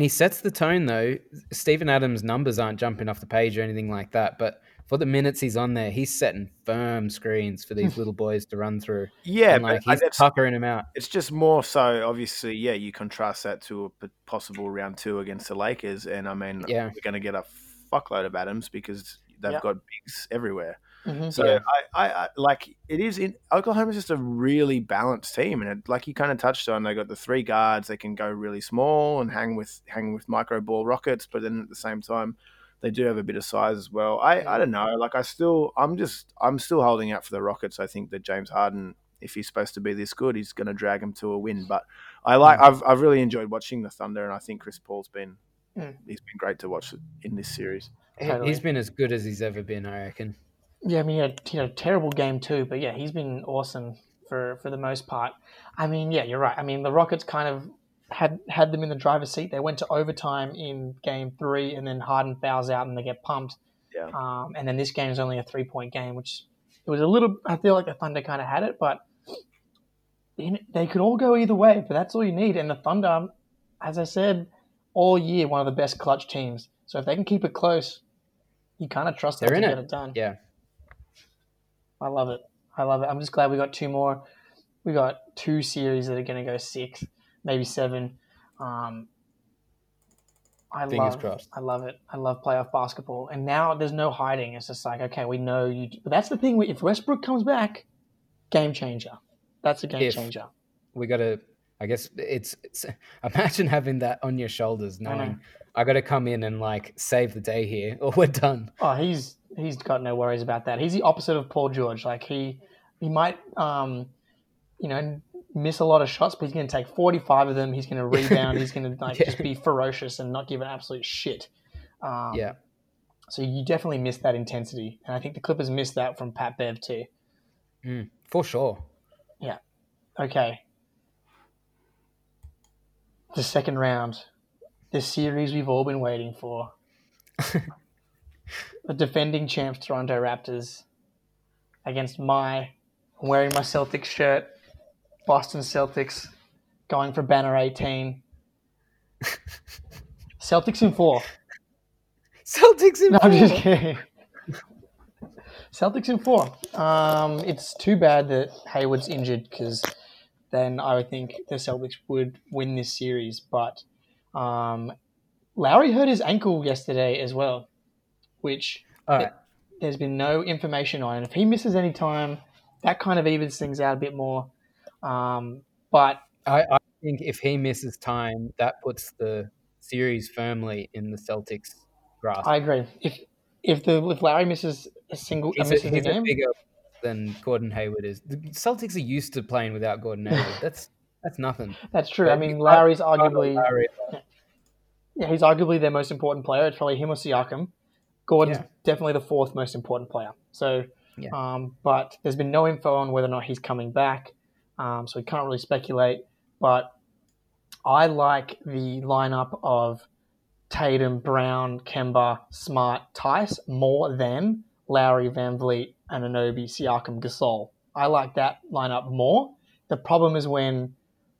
he sets the tone though. Steven Adams' numbers aren't jumping off the page or anything like that, but for the minutes he's on there, he's setting firm screens for these little boys to run through. Yeah, and like, but he's puckering him out. It's just more so, obviously, you contrast that to a possible round two against the Lakers, and I mean, we're going to get a fuckload of Adams because they've got bigs everywhere. Mm-hmm. So I like it is in Oklahoma's just a really balanced team, and it, like you kind of touched on, they got the three guards. They can go really small and hang with micro ball rockets, but then at the same time, they do have a bit of size as well. I don't know. Like I'm still holding out for the Rockets. I think that James Harden, if he's supposed to be this good, he's going to drag him to a win. But I've really enjoyed watching the Thunder, and I think Chris Paul's been great to watch in this series. He's been as good as he's ever been, I reckon. Yeah, I mean, he had a terrible game too, but yeah, he's been awesome for the most part. I mean, yeah, you're right. I mean, the Rockets kind of had them in the driver's seat. They went to overtime in game 3, and then Harden fouls out and they get pumped. Yeah. And then this game is only a 3-point game, which it was a little. I feel like the Thunder kind of had it, but they could all go either way. But that's all you need. And the Thunder, as I said, all year one of the best clutch teams. So if they can keep it close, you kind of trust them to get it done. Yeah. I love it. I'm just glad we got two more. We got two series that are going to go 6, maybe 7. Fingers crossed. I love it. I love playoff basketball. And now there's no hiding. It's just like, okay, we know you. But that's the thing. If Westbrook comes back, game changer. That's a game changer. We got to. I guess it's. Imagine having that on your shoulders, knowing I got to come in and like save the day here, or we're done. Oh, he's got no worries about that. He's the opposite of Paul George. Like he might, miss a lot of shots, but he's going to take 45 of them. He's going to rebound. He's going to just be ferocious and not give an absolute shit. So you definitely miss that intensity, and I think the Clippers missed that from Pat Bev too. For sure. Yeah. Okay. The second round, the series we've all been waiting for. The defending champs Toronto Raptors against I'm wearing my Celtics shirt, Boston Celtics, going for banner 18. Celtics in four. I'm just kidding. Celtics in 4. It's too bad that Hayward's injured, because then I would think the Celtics would win this series. But Lowry hurt his ankle yesterday as well, which there's been no information on. And if he misses any time, that kind of evens things out a bit more. But I think if he misses time, that puts the series firmly in the Celtics' grasp. I agree. If Lowry misses a game, bigger than Gordon Hayward is. The Celtics are used to playing without Gordon Hayward. That's nothing. That's true. I mean, Lowry's arguably he's arguably their most important player. It's probably him or Siakam. Gordon's definitely the 4th most important player. So, but there's been no info on whether or not he's coming back. So we can't really speculate, but I like the lineup of Tatum, Brown, Kemba, Smart, Tice more than Lowry, VanVleet, Anunoby, Siakam, Gasol. I like that lineup more. The problem is when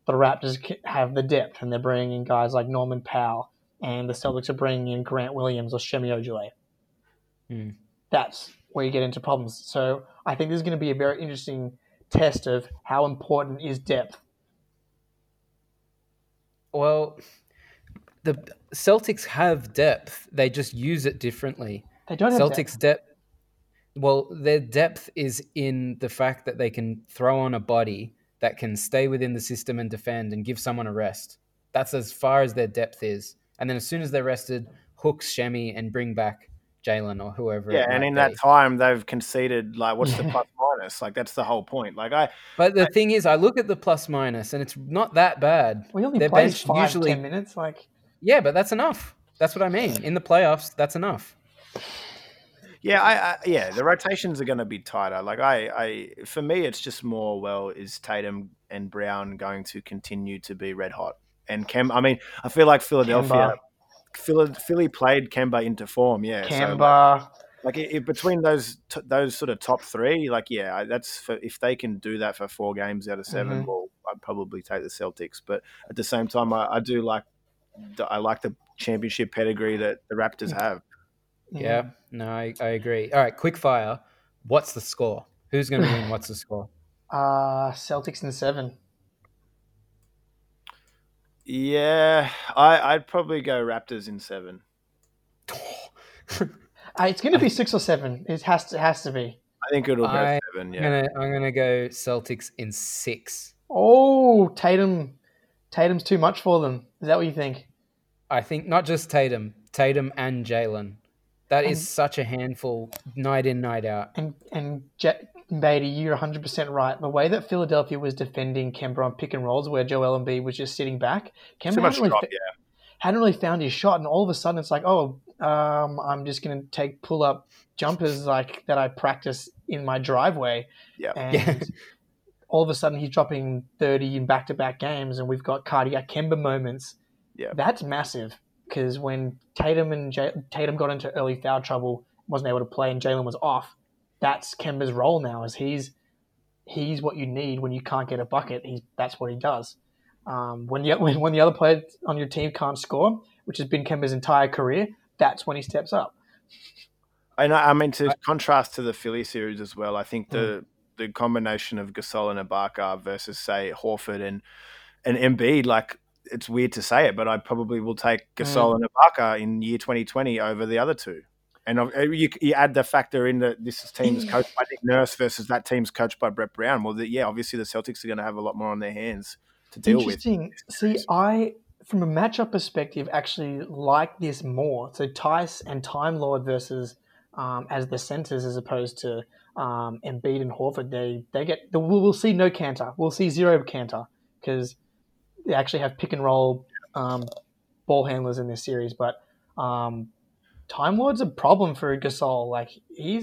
the Raptors have the depth and they're bringing in guys like Norman Powell, and the Celtics are bringing in Grant Williams or Shemi Ojeleye. That's where you get into problems. So I think this is going to be a very interesting test of how important is depth. Well, the Celtics have depth. They just use it differently. They don't have Celtics depth. Well, their depth is in the fact that they can throw on a body that can stay within the system and defend and give someone a rest. That's as far as their depth is. And then as soon as they're rested, hooks Shemi and bring back Jalen or whoever. Yeah, and in that time, they've conceded, like, what's the plus minus? Like, that's the whole point. Like, But the thing is, I look at the plus minus, and it's not that bad. We only play 5-10 minutes. Like... Yeah, but that's enough. That's what I mean. In the playoffs, that's enough. Yeah, the rotations are going to be tighter. Like, for me, it's just more, is Tatum and Brown going to continue to be red hot? And I feel like Philadelphia, Philly played Kemba into form. Yeah, Kemba, Like if between those sort of top three, like yeah, that's for, if they can do that for 4 games out of 7, mm-hmm. well, I'd probably take the Celtics. But at the same time, I do like the championship pedigree that the Raptors have. Yeah, no, I agree. All right, quick fire. What's the score? Who's going to win? What's the score? Celtics in 7. Yeah, I'd probably go Raptors in 7. It's going to be 6 or 7. It has to be. I think it'll go 7. Yeah, I'm gonna go Celtics in 6. Oh, Tatum's too much for them. Is that what you think? I think not just Tatum and Jalen. That is such a handful, night in, night out. And Beatty, you're 100% right. The way that Philadelphia was defending Kemba on pick and rolls, where Joel Embiid was just sitting back, Kemba hadn't really found his shot, and all of a sudden it's like, oh, I'm just going to take pull-up jumpers like that I practice in my driveway. Yeah. And all of a sudden he's dropping 30 in back-to-back games, and we've got cardiac Kemba moments. Yeah, that's massive. Because when Tatum got into early foul trouble, wasn't able to play, and Jalen was off, that's Kemba's role now. Is he's what you need when you can't get a bucket. That's what he does. When the other player on your team can't score, which has been Kemba's entire career, that's when he steps up. And I mean, to contrast to the Philly series as well, I think the combination of Gasol and Ibaka versus, say, Horford and Embiid, like, it's weird to say it, but I probably will take Gasol and Ibaka in year 2020 over the other two. And you add the factor in that this team's coached by Nick Nurse versus that team's coached by Brett Brown. Well, obviously the Celtics are going to have a lot more on their hands to deal with. Interesting. See, I, from a matchup perspective, actually like this more. So Tice and Time Lord versus as the centers as opposed to Embiid and Horford. They get we'll see no Cantor. We'll see zero Cantor because they actually have pick and roll ball handlers in this series, but Time Lord's a problem for Gasol. Like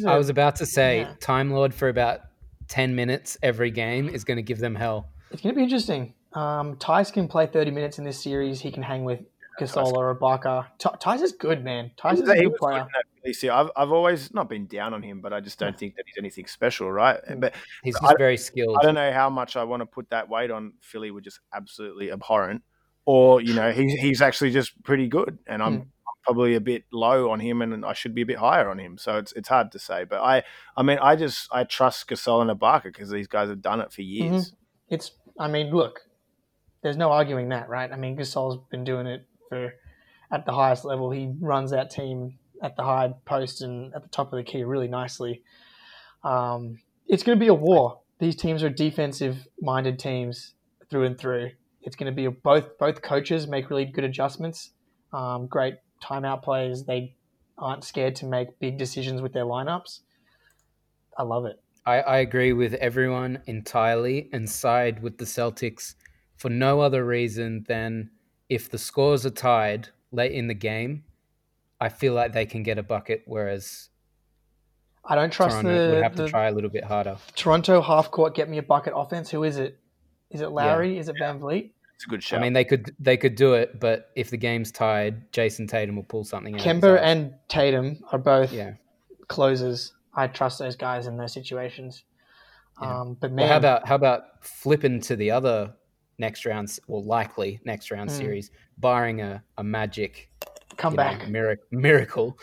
I was about to say, Time Lord for about 10 minutes every game is going to give them hell. It's going to be interesting. Tice can play 30 minutes in this series. He can hang with Gasol or Ibaka. Tice is good, man. Tice is a good player. I've always not been down on him, but I just don't think that he's anything special, right? But he's just very skilled. I don't know how much I want to put that weight on Philly, were just absolutely abhorrent, or he's actually just pretty good, and I'm probably a bit low on him, and I should be a bit higher on him. So it's hard to say, but I trust Gasol and Ibaka because these guys have done it for years. Mm-hmm. Look, there's no arguing that, right? I mean, Gasol's been doing it at the highest level. He runs that team at the high post and at the top of the key really nicely. It's going to be a war. These teams are defensive-minded teams through and through. It's going to be both coaches make really good adjustments, great timeout plays. They aren't scared to make big decisions with their lineups. I love it. I agree with everyone entirely and side with the Celtics for no other reason than if the scores are tied late in the game, I feel like they can get a bucket, whereas I don't trust Toronto would have to try a little bit harder. Toronto half-court get-me-a-bucket offense, who is it? Is it Lowry? Yeah. Is it VanVleet? It's a good shot. I mean, they could do it, but if the game's tied, Jason Tatum will pull something out. Kemba and Tatum are both closers. I trust those guys in those situations. Yeah. But man, well, how about flipping to the other likely next round series, barring a magic comeback miracle.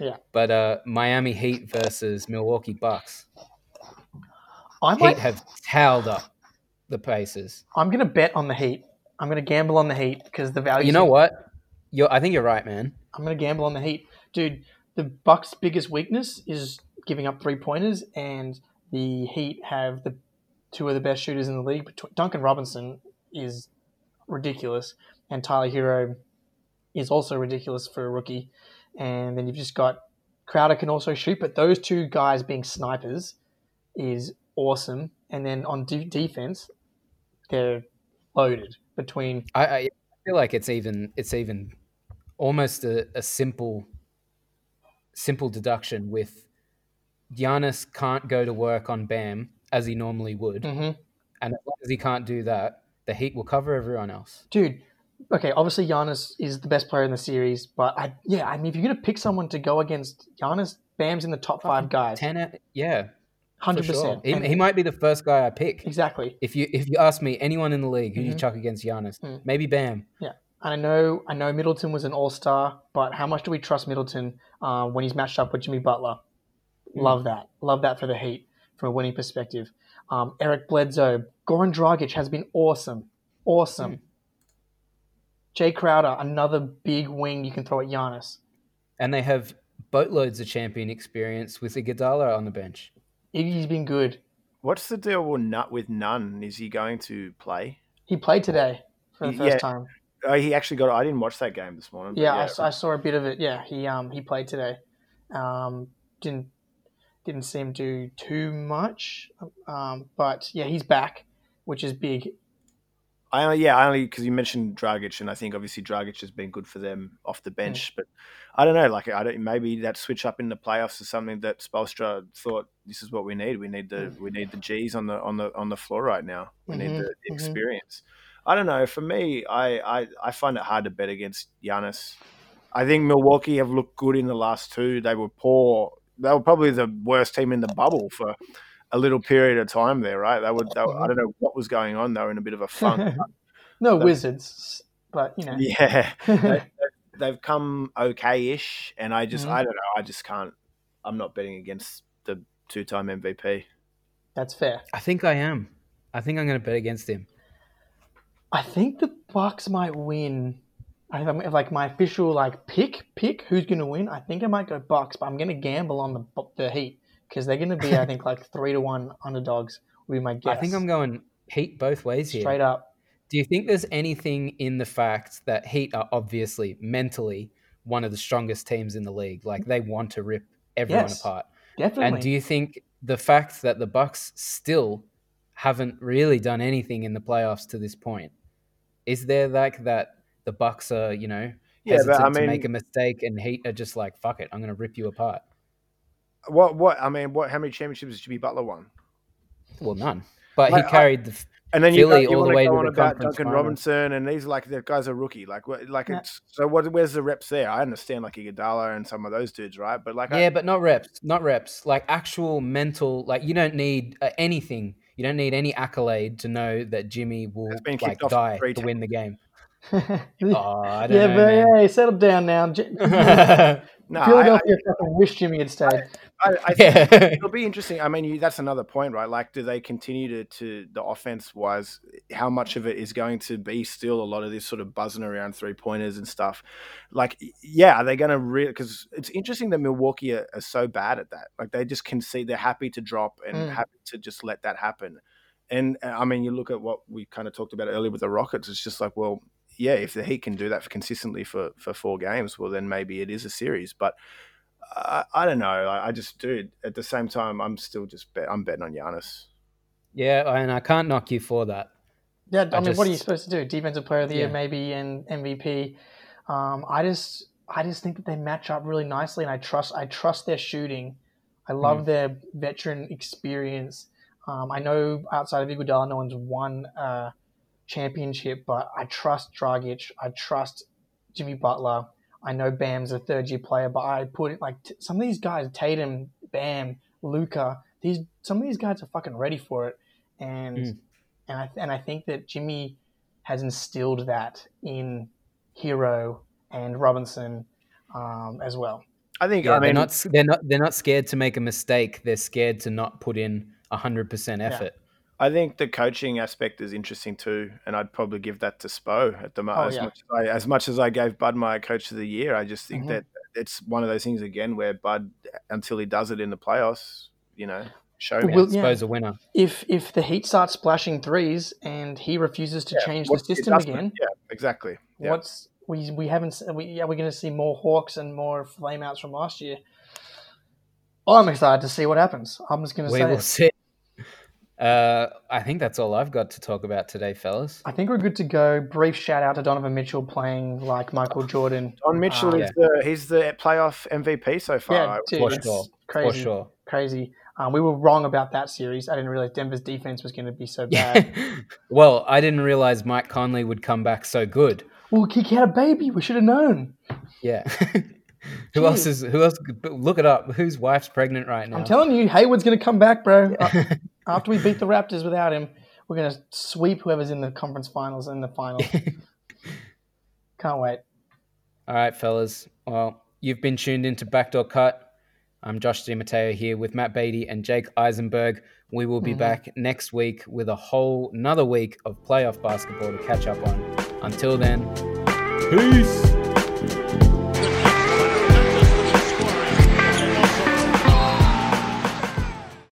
Yeah. But Miami Heat versus Milwaukee Bucks. Heat have towed up the Pacers. I'm going to bet on the Heat. I'm going to gamble on the Heat because the value. You know what? I think you're right, man. I'm going to gamble on the Heat. Dude, the Bucks' biggest weakness is giving up three-pointers, and the Heat have the two of the best shooters in the league. Duncan Robinson is ridiculous, and Tyler Hero is also ridiculous for a rookie. And then you've just got Crowder can also shoot, but those two guys being snipers is awesome. And then on defense, they're loaded between. I feel like it's even almost a simple deduction with Giannis can't go to work on Bam as he normally would. Mm-hmm. And as long as he can't do that, the Heat will cover everyone else. Dude, okay, obviously Giannis is the best player in the series, but if you're going to pick someone to go against Giannis, Bam's in the top five guys. 10, yeah. 100%. Sure. He might be the first guy I pick. Exactly. If you ask me, anyone in the league, who do you chuck against Giannis? Maybe Bam. Yeah. And I know Middleton was an all-star, but how much do we trust Middleton when he's matched up with Jimmy Butler? Love that. Love that for the Heat from a winning perspective. Eric Bledsoe. Goran Dragic has been awesome. Awesome. Jay Crowder, another big wing you can throw at Giannis. And they have boatloads of champion experience with Iguodala on the bench. Iggy's been good. What's the deal with Nunn? Is he going to play? He played today for the first time. Oh, he actually got. I didn't watch that game this morning. Yeah, I saw a bit of it. Yeah, he played today. Didn't seem to do too much. But yeah, he's back, which is big. I only because you mentioned Dragic, and I think obviously Dragic has been good for them off the bench. But I don't know, maybe that switch up in the playoffs is something that Spoelstra thought this is what we need. We need the G's on the floor right now. We need the experience. I don't know. For me, I find it hard to bet against Giannis. I think Milwaukee have looked good in the last two. They were poor. They were probably the worst team in the bubble for a little period of time there, right? They were I don't know what was going on. They were in a bit of a funk. Wizards, but you know. Yeah. they've come okay-ish, and I just I don't know. I just can't. I'm not betting against the two-time MVP. That's fair. I think I am. I think I'm going to bet against him. I think the Bucks might win. I have my official pick who's going to win. I think I might go Bucks, but I'm going to gamble on the Heat because they're going to be 3-1 underdogs would be my guess. I think I'm going Heat both ways here. Straight up. Do you think there's anything in the fact that Heat are obviously mentally one of the strongest teams in the league? Like they want to rip everyone apart. Definitely. And do you think the fact that the Bucks still haven't really done anything in the playoffs to this point. Is there that the Bucks are, hesitant to make a mistake and Heat are just like, fuck it, I'm going to rip you apart? How many championships has Jimmy Butler won? Well, none. But he carried Philly all the way to the conference Duncan final. Robinson and these the guys are rookie. Where's the reps there? I understand Iguodala and some of those dudes, right? But but not reps. Not reps. Like actual mental. Like you don't need anything. You don't need any accolade to know that Jimmy will die to win the game. Hey, settle down now. Philadelphia fucking wish Jimmy had stayed. I think it'll be interesting. I mean, that's another point, right? Do they continue to the offense-wise, how much of it is going to be still a lot of this sort of buzzing around three-pointers and stuff? Are they going to really – because it's interesting that Milwaukee are so bad at that. They just concede. They're happy to drop and happy to just let that happen. And, you look at what we kind of talked about earlier with the Rockets. It's just if the Heat can do that consistently for four games, well, then maybe it is a series. But I don't know. I just do. At the same time, I'm still I'm betting on Giannis. Yeah, and I can't knock you for that. Yeah, what are you supposed to do? Defensive Player of the Year maybe and MVP. I just think that they match up really nicely, and I trust their shooting. I love their veteran experience. I know outside of Iguodala, no one's won championship, but I trust Dragic. I trust Jimmy Butler. I know Bam's a third-year player, but I put it some of these guys, Tatum, Bam, Luka, some of these guys are fucking ready for it, and I think that Jimmy has instilled that in Hero and Robinson as well. I think they're not scared to make a mistake. They're scared to not put in 100% effort. Yeah. I think the coaching aspect is interesting too, and I'd probably give that to Spo at the moment. As much as I gave Bud my Coach of the Year, I just think that it's one of those things again where Bud, until he does it in the playoffs, show me. Spo's a winner. If the Heat starts splashing threes and he refuses to change the system again, exactly. Yeah. We're going to see more Hawks and more flameouts from last year. I'm excited to see what happens. I'm just going to say we will see. I think that's all I've got to talk about today, fellas. I think we're good to go. Brief shout out to Donovan Mitchell playing like Michael Jordan. Don Mitchell he's the playoff MVP so far. Yeah, dude, crazy. We were wrong about that series. I didn't realize Denver's defense was going to be so bad. Well, I didn't realize Mike Conley would come back so good. Well, he had a baby. We should have known. Yeah. Who else? Look it up. Whose wife's pregnant right now? I'm telling you, Hayward's going to come back, bro. After we beat the Raptors without him, we're going to sweep whoever's in the conference finals and the final. Can't wait. All right, fellas. Well, you've been tuned into Backdoor Cut. I'm Josh DiMatteo here with Matt Beatty and Jake Eisenberg. We will be back next week with a whole another week of playoff basketball to catch up on. Until then, peace.